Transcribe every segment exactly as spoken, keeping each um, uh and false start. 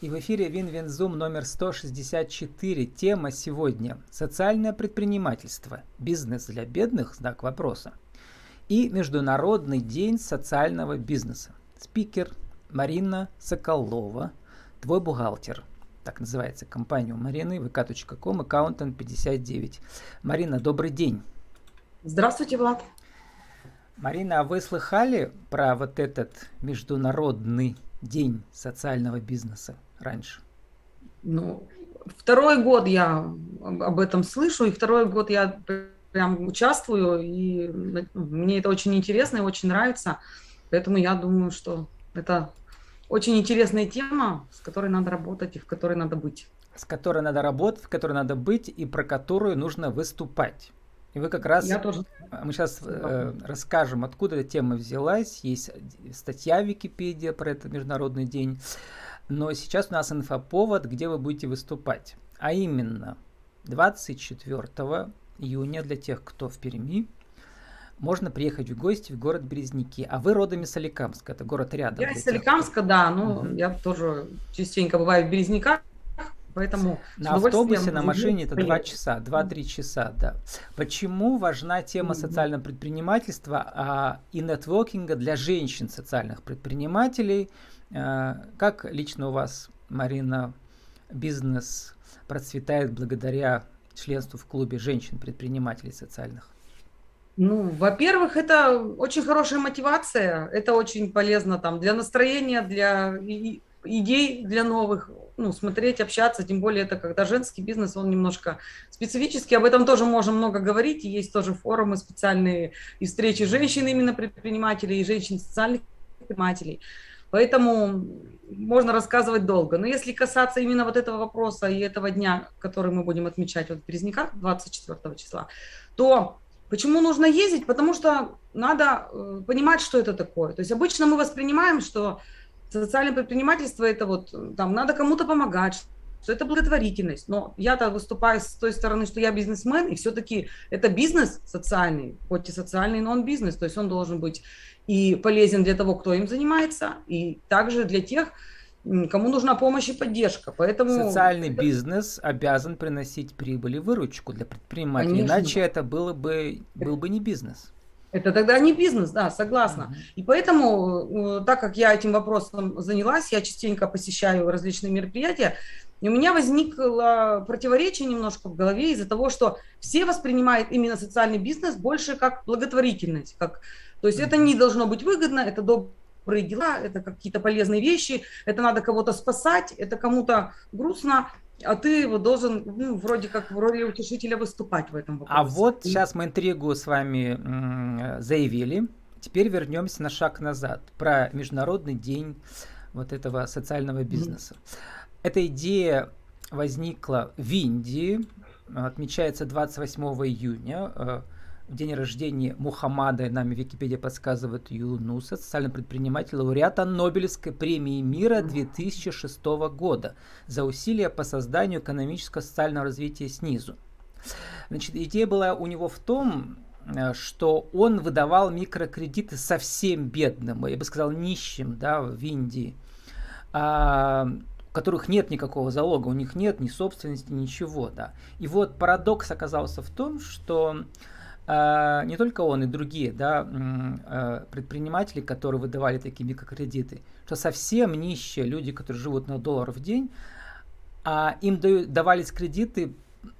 И в эфире Вин-Вин Zoom номер сто шестьдесят четыре. Тема сегодня – социальное предпринимательство. Бизнес для бедных? Знак вопроса. И Международный день социального бизнеса. Спикер Марина Соколова, твой бухгалтер. Так называется компания у Марины, ви ка точка ком, аккаунтант пятьдесят девять. Марина, добрый день. Здравствуйте, Влад. Марина, а вы слыхали про вот этот Международный день социального бизнеса раньше? Ну, второй год я об этом слышу, и второй год я прям участвую, и мне это очень интересно и очень нравится. Поэтому я думаю, что это... Очень интересная тема, с которой надо работать и в которой надо быть. С которой надо работать, в которой надо быть и про которую нужно выступать. И вы как раз... Я тоже. Мы сейчас э, расскажем, откуда эта тема взялась. Есть статья в Википедии про этот Международный день. Но сейчас у нас инфоповод, где вы будете выступать. А именно, двадцать четвёртого июня для тех, кто в Перми, можно приехать в гости в город Березники. А вы родом из Соликамска, это город рядом. Я из Соликамска, да, но угу. я тоже частенько бываю в Березниках, поэтому... На автобусе, на машине это два часа, два-три часа, да. Почему важна тема социального предпринимательства а, и нетворкинга для женщин социальных предпринимателей? А, как лично у вас, Марина, бизнес процветает благодаря членству в клубе женщин-предпринимателей социальных? Ну, во-первых, это очень хорошая мотивация, это очень полезно там для настроения, для идей, для новых, ну, смотреть, общаться, тем более это когда женский бизнес, он немножко специфический, об этом тоже можно много говорить, и есть тоже форумы специальные и встречи женщин именно предпринимателей и женщин-социальных предпринимателей, поэтому можно рассказывать долго. Но если касаться именно вот этого вопроса и этого дня, который мы будем отмечать вот в Березниках двадцать четвёртого числа, то... Почему нужно ездить? Потому что надо понимать, что это такое. То есть обычно мы воспринимаем, что социальное предпринимательство – это вот там надо кому-то помогать, что это благотворительность. Но я-то выступаю с той стороны, что я бизнесмен, и все-таки это бизнес социальный, хоть и социальный, но он бизнес. То есть он должен быть и полезен для того, кто им занимается, и также для тех, кому нужна помощь и поддержка. Поэтому... Социальный бизнес обязан приносить прибыль и выручку для предпринимателя. Конечно. Иначе это было бы, был бы не бизнес. Это тогда не бизнес, да, согласна. Uh-huh. И поэтому, так как я этим вопросом занялась, я частенько посещаю различные мероприятия, и у меня возникло противоречие немножко в голове из-за того, что все воспринимают именно социальный бизнес больше как благотворительность. Как... То есть uh-huh. это не должно быть выгодно, это добро. Дела, это какие-то полезные вещи, это надо кого-то спасать, это кому-то грустно, а ты вот должен ну, вроде как в роли утешителя выступать в этом вопросе. А вот И... сейчас мы интригу с вами м- заявили, теперь вернемся на шаг назад про Международный день вот этого социального бизнеса. Mm-hmm. Эта идея возникла в Индии, отмечается двадцать восьмого июня, в день рождения Мухаммада, нами Википедия подсказывает, Юнуса, социальный предприниматель, лауреата Нобелевской премии мира две тысячи шестого года за усилия по созданию экономического и социального развития снизу. Значит, идея была у него в том, что он выдавал микрокредиты совсем бедным, я бы сказал, нищим, да, в Индии, у которых нет никакого залога, у них нет ни собственности, ничего, да. И вот парадокс оказался в том, что не только он и другие, да, предприниматели, которые выдавали такие микрокредиты, что совсем нищие люди, которые живут на доллар в день, а им давались кредиты,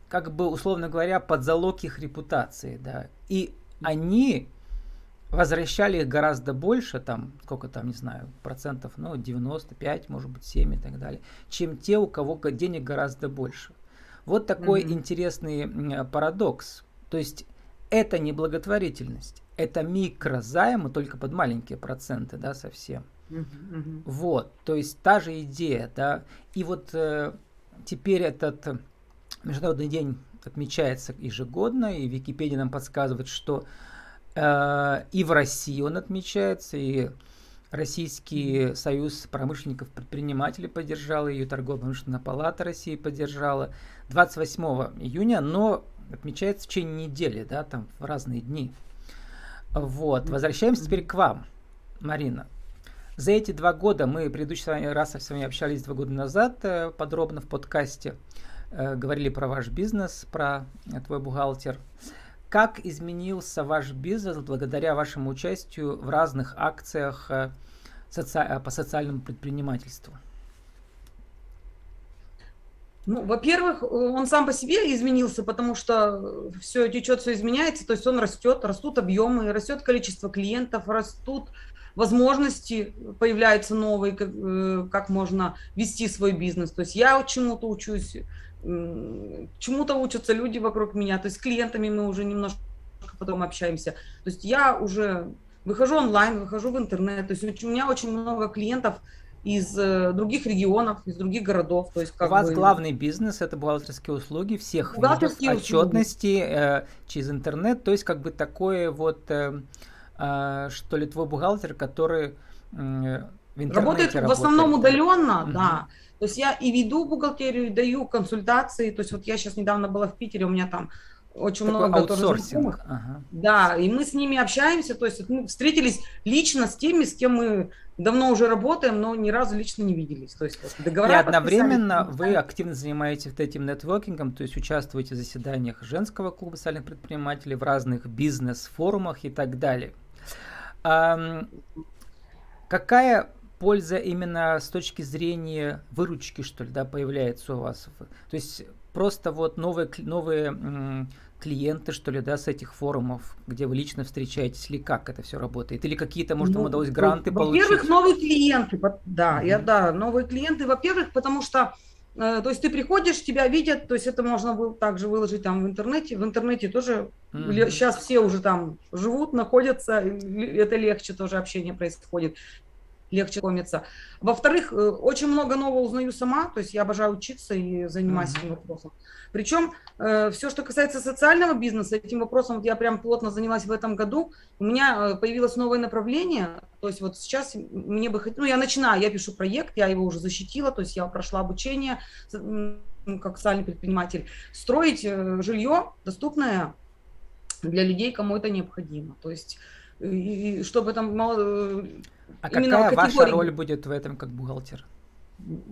как бы, условно говоря, под залог их репутации, да, и они возвращали их гораздо больше, там, сколько там, не знаю, процентов, ну, девяносто пять, может быть, семь и так далее, чем те, у кого денег гораздо больше. Вот такой mm-hmm. интересный парадокс, то есть это не благотворительность, это микрозаймы, только под маленькие проценты, да, совсем. Uh-huh, uh-huh. Вот, то есть та же идея, да. И вот э, теперь этот Международный день отмечается ежегодно, и Википедия нам подсказывает, что э, и в России он отмечается, и Российский Союз промышленников и предпринимателей поддержал, ее Торгово-промышленная палата России поддержала двадцать восьмого июня, но отмечается в течение недели, да, там в разные дни. Вот, возвращаемся теперь к вам, Марина. За эти два года, мы в предыдущий раз с вами общались два года назад, подробно в подкасте говорили про ваш бизнес, про твой бухгалтер. Как изменился ваш бизнес благодаря вашему участию в разных акциях соци... по социальному предпринимательству? Ну, во-первых, он сам по себе изменился, потому что все течет, все изменяется, то есть он растет, растут объемы, растет количество клиентов, растут возможности, появляются новые, как, как можно вести свой бизнес. То есть я чему-то учусь, чему-то учатся люди вокруг меня, то есть с клиентами мы уже немножко потом общаемся. То есть я уже выхожу онлайн, выхожу в интернет, то есть у меня очень много клиентов из других регионов, из других городов. То есть, как у вас бы... главный бизнес – это бухгалтерские услуги всех бухгалтерские видов отчетности э, через интернет. То есть, как бы такое вот, э, э, что ли, твой бухгалтер, который э, в интернете работает. Работает в основном удаленно, mm-hmm. да. То есть, я и веду бухгалтерию, и даю консультации. То есть, вот я сейчас недавно была в Питере, у меня там очень такой много аутсорсинг. Ага. Да, и мы с ними общаемся, то есть мы встретились лично с теми, с кем мы давно уже работаем, но ни разу лично не виделись. То есть договора. И одновременно вы активно занимаетесь вот этим нетворкингом, то есть участвуете в заседаниях женского клуба социальных предпринимателей, в разных бизнес-форумах и так далее. А какая польза именно с точки зрения выручки, что ли, да, появляется у вас? То есть просто вот новые, новые клиенты, что ли, да, с этих форумов, где вы лично встречаетесь, или как это все работает? Или какие-то, может, вам ну, удалось гранты во- получить? Во-первых, новые клиенты, да, mm-hmm. я, да, новые клиенты, во-первых, потому что, э, то есть ты приходишь, тебя видят, то есть это можно было также выложить там в интернете, в интернете тоже, mm-hmm. сейчас все уже там живут, находятся, это легче тоже общение происходит. Легче помнится. Во-вторых, очень много нового узнаю сама, то есть я обожаю учиться и занимаюсь mm-hmm. этим вопросом. Причем все, что касается социального бизнеса, этим вопросом вот я прям плотно занялась в этом году. У меня появилось новое направление, то есть вот сейчас мне бы хотелось, ну я начинаю, я пишу проект, я его уже защитила, то есть я прошла обучение как социальный предприниматель, строить жилье доступное для людей, кому это необходимо. То есть и, и чтобы там мало... А какая ваша роль будет в этом как бухгалтер?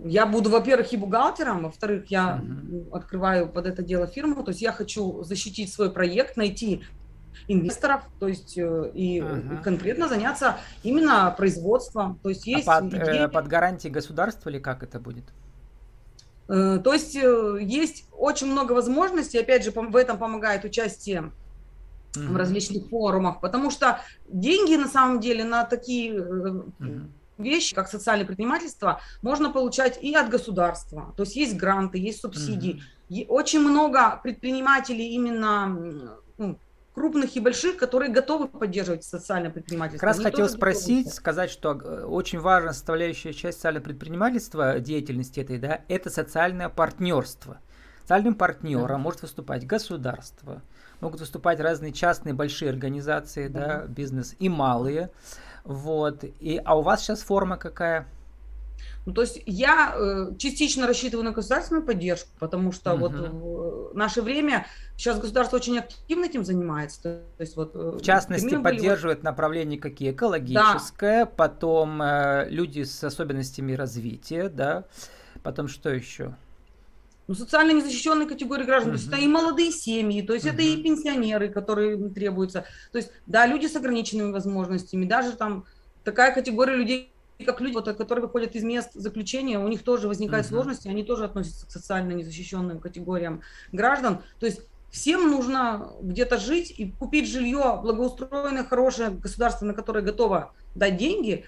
Я буду, во-первых, и бухгалтером, во-вторых, я uh-huh. открываю под это дело фирму, то есть я хочу защитить свой проект, найти инвесторов, то есть и uh-huh. конкретно заняться именно производством. То есть есть а под, э, под гарантией государства или как это будет? Э, то есть э, есть очень много возможностей, опять же, в этом помогает участие Mm-hmm. в различных форумах, потому что деньги на самом деле на такие mm-hmm. вещи, как социальное предпринимательство, можно получать и от государства, то есть есть гранты, есть субсидии, mm-hmm. очень много предпринимателей именно ну, крупных и больших, которые готовы поддерживать социальное предпринимательство. Как раз хотел спросить, сказать, что очень важная составляющая часть социального предпринимательства, деятельности этой, да, это социальное партнерство. Социальным партнером mm-hmm. может выступать государство, могут выступать разные частные большие организации, mm-hmm. да, бизнес и малые. Вот. И, а у вас сейчас форма какая? Ну, то есть я э, частично рассчитываю на государственную поддержку, потому что mm-hmm. вот в наше время сейчас государство очень активно этим занимается. То, то есть, вот, в частности, поддерживает были... направления какие? Экологическое, да. потом э, люди с особенностями развития, да, потом что еще? Ну, социально незащищенные категории граждан, uh-huh. то есть это и молодые семьи, то есть uh-huh. это и пенсионеры, которые требуются, то есть, да, люди с ограниченными возможностями, даже там такая категория людей, как люди, вот, которые выходят из мест заключения, у них тоже возникают uh-huh. сложности, они тоже относятся к социально незащищенным категориям граждан, то есть всем нужно где-то жить и купить жилье благоустроенное, хорошее, государство, на которое готово дать деньги.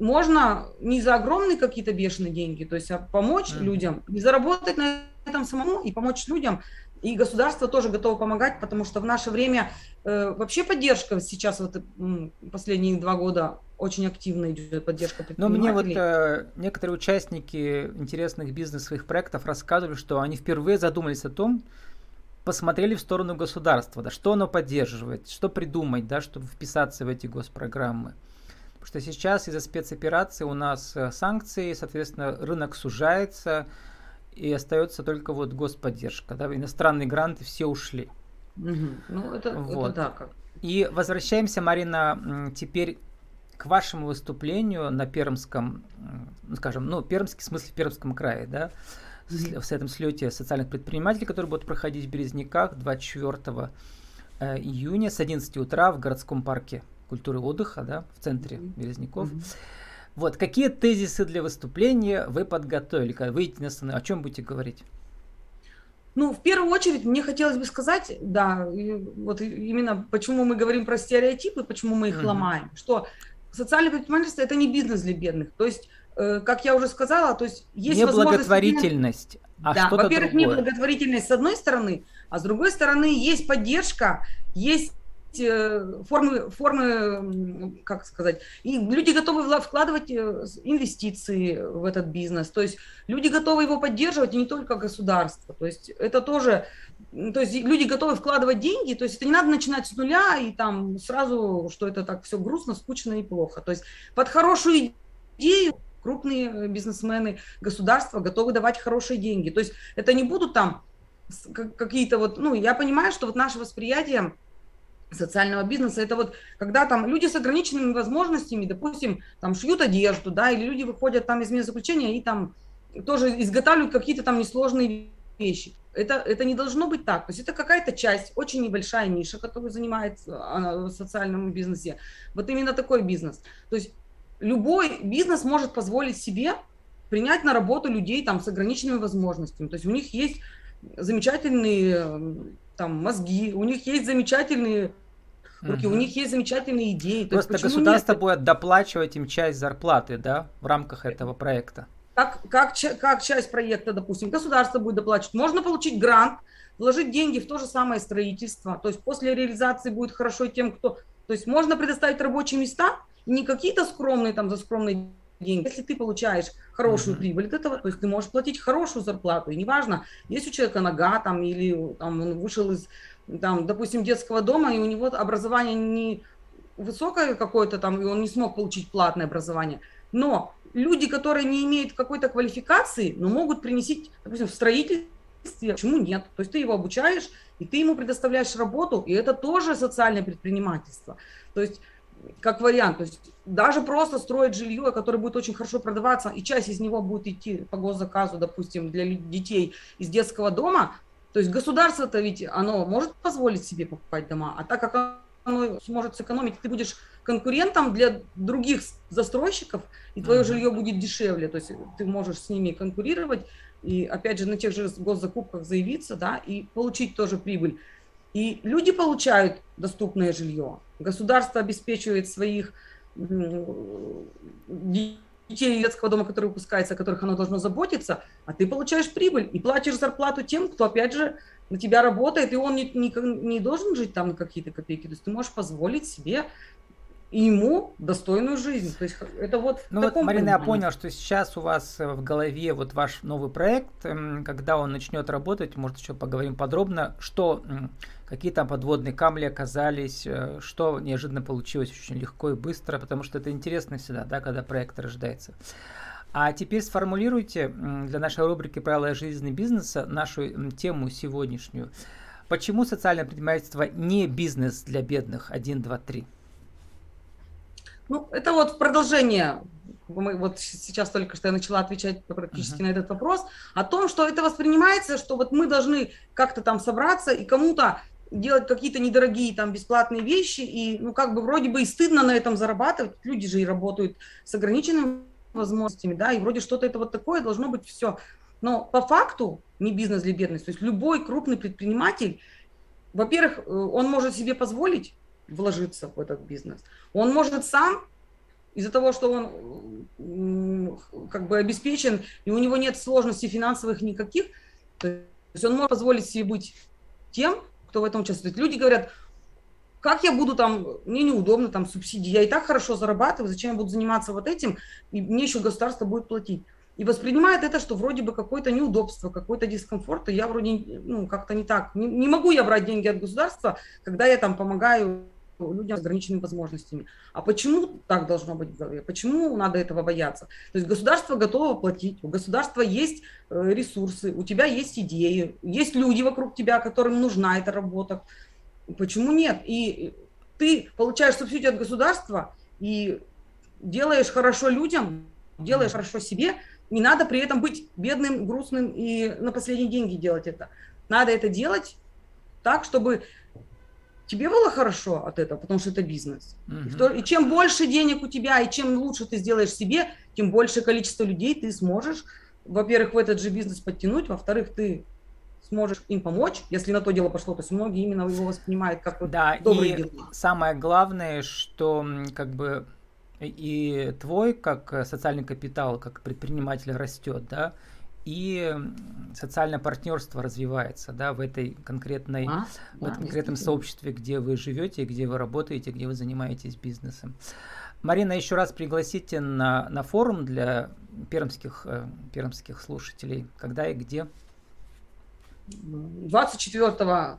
Можно не за огромные какие-то бешеные деньги, то есть а помочь mm-hmm. людям, и заработать на этом самому, и помочь людям. И государство тоже готово помогать, потому что в наше время э, вообще поддержка сейчас, вот последние два года очень активно идет поддержка предпринимателей. Но мне вот э, некоторые участники интересных бизнесовых проектов рассказывали, что они впервые задумались о том, посмотрели в сторону государства, да, что оно поддерживает, что придумать, да, чтобы вписаться в эти госпрограммы. Потому что сейчас из-за спецоперации у нас санкции, соответственно, рынок сужается, и остается только вот господдержка. Да? Иностранные гранты все ушли. Угу. Ну, это, вот. это да. И возвращаемся, Марина, теперь к вашему выступлению на Пермском, скажем, ну, Пермский, в смысле, в Пермском крае, да, в этом слете социальных предпринимателей, который будет проходить в Березниках двадцать четвёртого июня с одиннадцати утра в городском парке культуры и отдыха, да, в центре mm-hmm. Березников. Mm-hmm. Вот, какие тезисы для выступления вы подготовили? Когда выйдете на сцену, о чем будете говорить? Ну, в первую очередь, мне хотелось бы сказать, да, вот именно почему мы говорим про стереотипы, почему мы их mm-hmm. ломаем, что социальное предпринимательство – это не бизнес для бедных. То есть, э, как я уже сказала, то есть есть не возможность… Неблаготворительность, а да, что-то во-первых, другое. Неблаготворительность с одной стороны, а с другой стороны есть поддержка, есть… Формы, формы, как сказать, и люди готовы вкладывать инвестиции в этот бизнес, то есть люди готовы его поддерживать, и не только государство, то есть это тоже, то есть люди готовы вкладывать деньги, то есть это не надо начинать с нуля и там сразу, что это так все грустно, скучно и плохо, то есть под хорошую идею крупные бизнесмены, государства готовы давать хорошие деньги, то есть это не будут там какие-то вот, ну я понимаю, что вот наше восприятие социального бизнеса, это вот когда там люди с ограниченными возможностями, допустим, там шьют одежду, да, или люди выходят там из мест заключения и там тоже изготавливают какие-то там несложные вещи. Это, это не должно быть так. То есть это какая-то часть, очень небольшая ниша, которую занимает она в социальном бизнесе. Вот именно такой бизнес. То есть любой бизнес может позволить себе принять на работу людей там с ограниченными возможностями. То есть у них есть замечательные там мозги, у них есть замечательные руки, угу. у них есть замечательные идеи. Просто то есть, государство нет? будет доплачивать им часть зарплаты, да, в рамках этого проекта. Как, как, как часть проекта, допустим, государство будет доплачивать. Можно получить грант, вложить деньги в то же самое строительство. То есть после реализации будет хорошо тем, кто... То есть можно предоставить рабочие места, не какие-то скромные там за скромные деньги. Если ты получаешь хорошую mm-hmm. прибыль от этого, то есть ты можешь платить хорошую зарплату, и неважно, есть у человека нога там, или там, он вышел из, там, допустим, детского дома, и у него образование не высокое какое-то там, и он не смог получить платное образование. Но люди, которые не имеют какой-то квалификации, но могут принести, допустим, в строительстве, почему нет? То есть ты его обучаешь, и ты ему предоставляешь работу, и это тоже социальное предпринимательство. То есть как вариант, то есть даже просто строить жилье, которое будет очень хорошо продаваться, и часть из него будет идти по госзаказу, допустим, для детей из детского дома, то есть государство-то ведь оно может позволить себе покупать дома, а так как оно сможет сэкономить, ты будешь конкурентом для других застройщиков, и твое mm-hmm. жилье будет дешевле, то есть ты можешь с ними конкурировать, и опять же на тех же госзакупках заявиться, да, и получить тоже прибыль. И люди получают доступное жилье, государство обеспечивает своих детей детского дома, которые выпускаются, о которых оно должно заботиться, а ты получаешь прибыль и платишь зарплату тем, кто, опять же, на тебя работает, и он не, не, не должен жить там на какие-то копейки, то есть ты можешь позволить себе и ему достойную жизнь. То есть это вот в ну таком вот, Марина, я понял, что сейчас у вас в голове вот ваш новый проект, когда он начнет работать, может еще поговорим подробно, что какие там подводные камни оказались, что неожиданно получилось очень легко и быстро, потому что это интересно всегда, да, когда проект рождается. А теперь сформулируйте для нашей рубрики «Правила жизни бизнеса» нашу тему сегодняшнюю. Почему социальное предпринимательство не бизнес для бедных? один, два, три. Ну, это вот продолжение, мы, вот сейчас только что я начала отвечать практически uh-huh. на этот вопрос, о том, что это воспринимается, что вот мы должны как-то там собраться и кому-то делать какие-то недорогие там бесплатные вещи, и ну как бы вроде бы и стыдно на этом зарабатывать, люди же и работают с ограниченными возможностями, да, и вроде что-то это вот такое должно быть все, но по факту не бизнес для бедности, то есть любой крупный предприниматель, во-первых, он может себе позволить вложиться в этот бизнес. Он может сам, из-за того, что он как бы обеспечен, и у него нет сложностей финансовых никаких, то есть он может позволить себе быть тем, кто в этом участвует. Люди говорят, как я буду там, мне неудобно там субсидии, я и так хорошо зарабатываю, зачем я буду заниматься вот этим, и мне еще государство будет платить. И воспринимает это, что вроде бы какое-то неудобство, какой-то дискомфорт, и я вроде, ну, как-то не так, не, не могу я брать деньги от государства, когда я там помогаю людям с ограниченными возможностями. А почему так должно быть в голове? Почему надо этого бояться? То есть государство готово платить, у государства есть ресурсы, у тебя есть идеи, есть люди вокруг тебя, которым нужна эта работа. Почему нет? И ты получаешь субсидию от государства, и делаешь хорошо людям, делаешь хорошо себе, не надо при этом быть бедным, грустным и на последние деньги делать это. Надо это делать так, чтобы тебе было хорошо от этого, потому что это бизнес. Uh-huh. И, в то, и чем больше денег у тебя, и чем лучше ты сделаешь себе, тем большее количество людей ты сможешь, во-первых, в этот же бизнес подтянуть, во-вторых, ты сможешь им помочь, если на то дело пошло. То есть многие именно его воспринимают как вот да, добрые дела. Да, и самое главное, что как бы и твой как социальный капитал, как предприниматель растет, да, и социальное партнерство развивается, да, в этой конкретной, а, в этом да, конкретном сообществе, где вы живете, где вы работаете, где вы занимаетесь бизнесом. Марина, еще раз пригласите на, на форум для пермских, пермских слушателей. Когда и где? двадцать четвёртого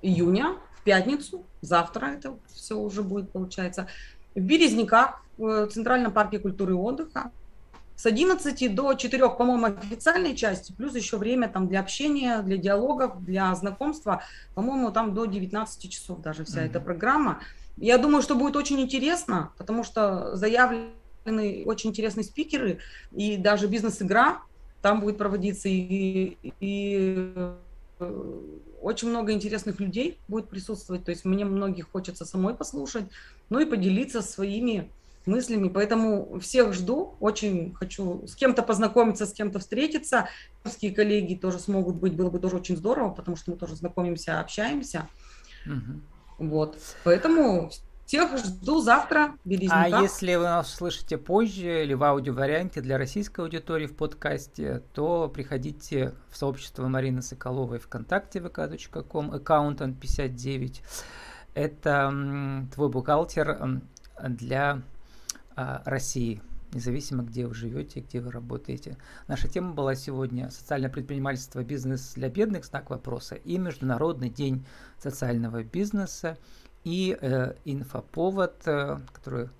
июня, в пятницу, завтра это все уже будет, получается, в Березниках, в Центральном парке культуры и отдыха. С одиннадцати до четырёх, по-моему, официальной части, плюс еще время там для общения, для диалогов, для знакомства. По-моему, там до девятнадцати часов даже вся mm-hmm. эта программа. Я думаю, что будет очень интересно, потому что заявлены очень интересные спикеры, и даже бизнес-игра там будет проводиться, и, и, и очень много интересных людей будет присутствовать. То есть мне многих хочется самой послушать, ну и поделиться своими мыслями, поэтому всех жду, очень хочу с кем-то познакомиться, с кем-то встретиться. Русские коллеги тоже смогут быть, было бы тоже очень здорово, потому что мы тоже знакомимся, общаемся. Угу. Вот, поэтому всех жду завтра. Березника. А если вы нас слышите позже или в аудиоварианте для российской аудитории в подкасте, то приходите в сообщество Марины Соколовой ВКонтакте, вэ ка точка ком, аккаунт пятьдесят девять. Это твой бухгалтер для России, независимо, где вы живете, где вы работаете. Наша тема была сегодня «Социальное предпринимательство. Бизнес для бедных. Знак вопроса» и Международный день социального бизнеса и э, инфоповод, э, который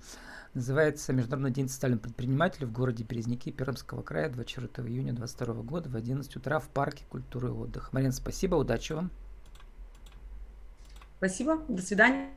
называется «Международный день социального предпринимателя в городе Березники Пермского края двадцать четвёртого июня две тысячи двадцать второго года в одиннадцать утра в парке культуры и отдыха». Марина, спасибо, удачи вам. Спасибо, до свидания.